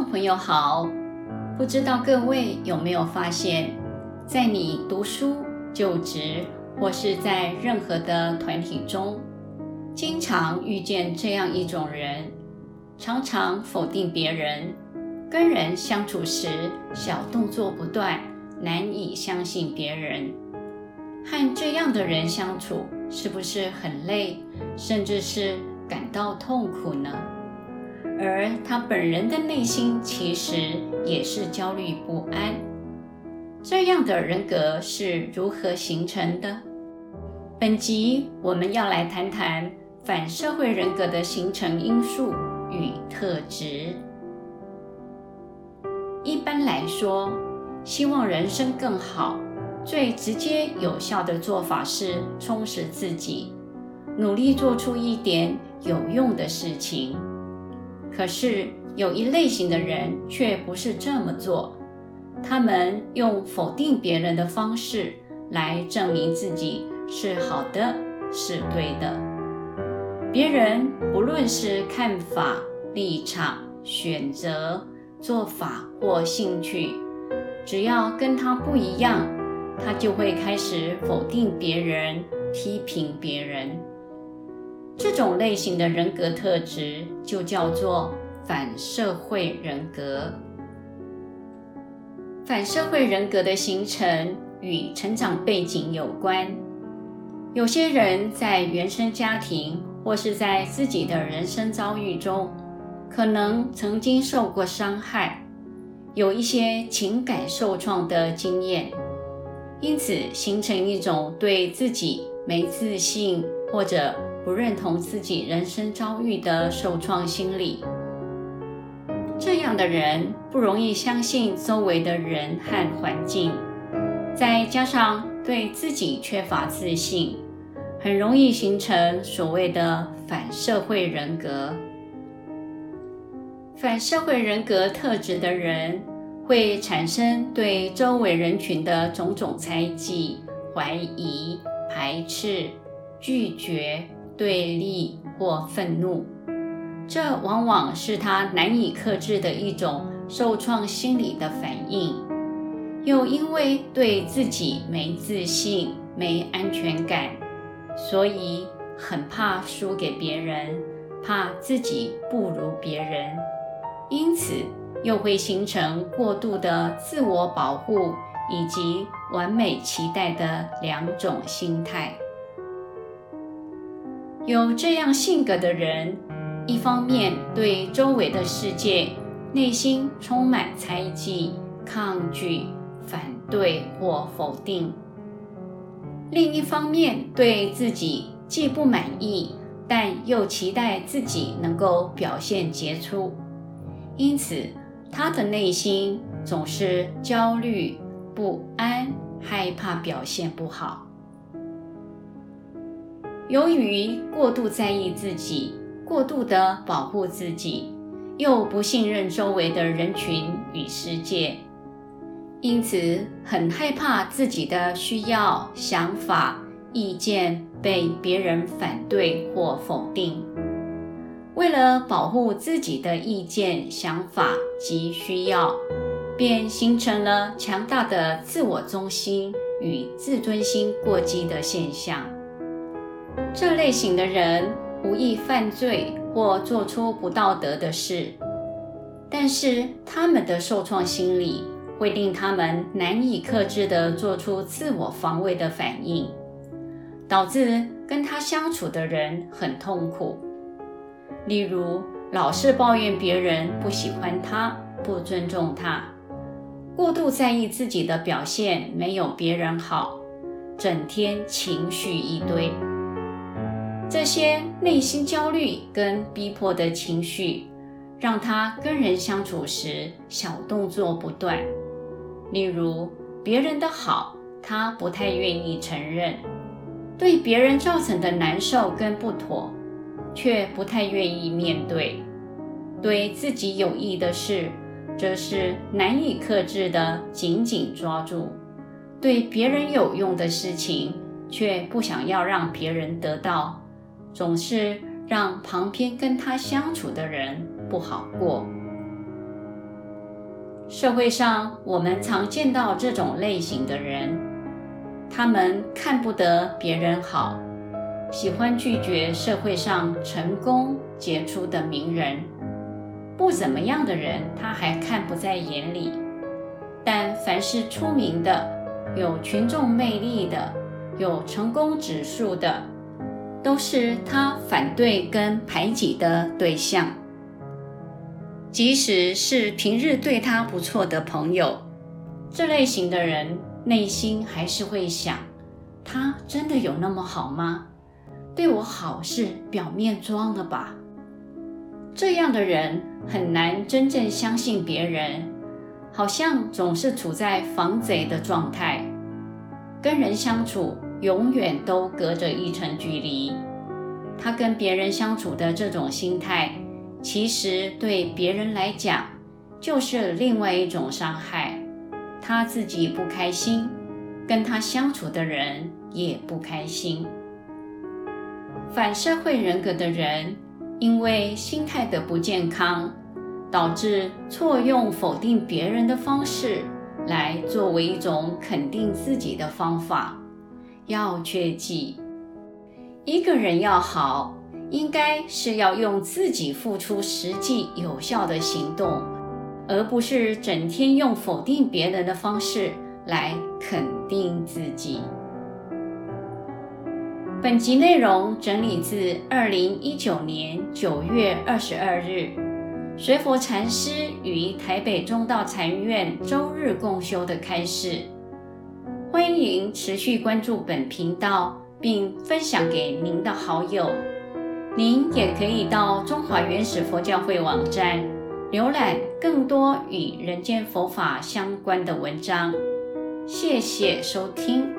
众朋友好，不知道各位有没有发现，在你读书、就职或是在任何的团体中，经常遇见这样一种人，常常否定别人，跟人相处时小动作不断，难以相信别人。和这样的人相处是不是很累，甚至是感到痛苦呢？而他本人的内心其实也是焦虑不安。这样的人格是如何形成的？本集我们要来谈谈反社会人格的形成因素与特质。一般来说，希望人生更好，最直接有效的做法是充实自己，努力做出一点有用的事情。可是有一类型的人却不是这么做，他们用否定别人的方式来证明自己是好的，是对的。别人不论是看法、立场、选择、做法或兴趣，只要跟他不一样，他就会开始否定别人，批评别人。这种类型的人格特质就叫做反社会人格。反社会人格的形成与成长背景有关。有些人在原生家庭或是在自己的人生遭遇中，可能曾经受过伤害，有一些情感受创的经验，因此形成一种对自己没自信或者不认同自己人生遭遇的受创心理。这样的人不容易相信周围的人和环境，再加上对自己缺乏自信，很容易形成所谓的反社会人格。反社会人格特质的人会产生对周围人群的种种猜忌、怀疑、排斥、拒绝、对立或愤怒，这往往是他难以克制的一种受创心理的反应。又因为对自己没自信、没安全感，所以很怕输给别人，怕自己不如别人，因此又会形成过度的自我保护以及完美期待的两种心态。有这样性格的人，一方面对周围的世界内心充满猜忌、抗拒、反对或否定，另一方面对自己既不满意，但又期待自己能够表现杰出，因此他的内心总是焦虑、不安、害怕表现不好。由于过度在意自己，过度的保护自己，又不信任周围的人群与世界，因此很害怕自己的需要、想法、意见被别人反对或否定。为了保护自己的意见、想法及需要，便形成了强大的自我中心与自尊心过激的现象。这类型的人无意犯罪或做出不道德的事，但是他们的受创心理会令他们难以克制地做出自我防卫的反应，导致跟他相处的人很痛苦。例如，老是抱怨别人不喜欢他、不尊重他，过度在意自己的表现没有别人好，整天情绪一堆。这些内心焦虑跟逼迫的情绪，让他跟人相处时小动作不断。例如，别人的好，他不太愿意承认；对别人造成的难受跟不妥，却不太愿意面对；对自己有益的事，则是难以克制的紧紧抓住；对别人有用的事情，却不想要让别人得到，总是让旁边跟他相处的人不好过。社会上我们常见到这种类型的人，他们看不得别人好，喜欢拒绝社会上成功杰出的名人，不怎么样的人他还看不在眼里，但凡是出名的、有群众魅力的、有成功指数的，都是他反对跟排挤的对象。即使是平日对他不错的朋友，这类型的人内心还是会想，他真的有那么好吗？对我好是表面装的吧？这样的人很难真正相信别人，好像总是处在防贼的状态，跟人相处永远都隔着一层距离。他跟别人相处的这种心态，其实对别人来讲就是另外一种伤害，他自己不开心，跟他相处的人也不开心。反社会人格的人，因为心态的不健康，导致错用否定别人的方式来作为一种肯定自己的方法。要切记，一个人要好，应该是要用自己付出实际有效的行动，而不是整天用否定别人的方式来肯定自己。本集内容整理自2019年9月22日随佛禅师于台北中道禅院周日共修的开示，欢迎持续关注本频道并分享给您的好友。您也可以到中华原始佛教会网站浏览更多与人间佛法相关的文章。谢谢收听。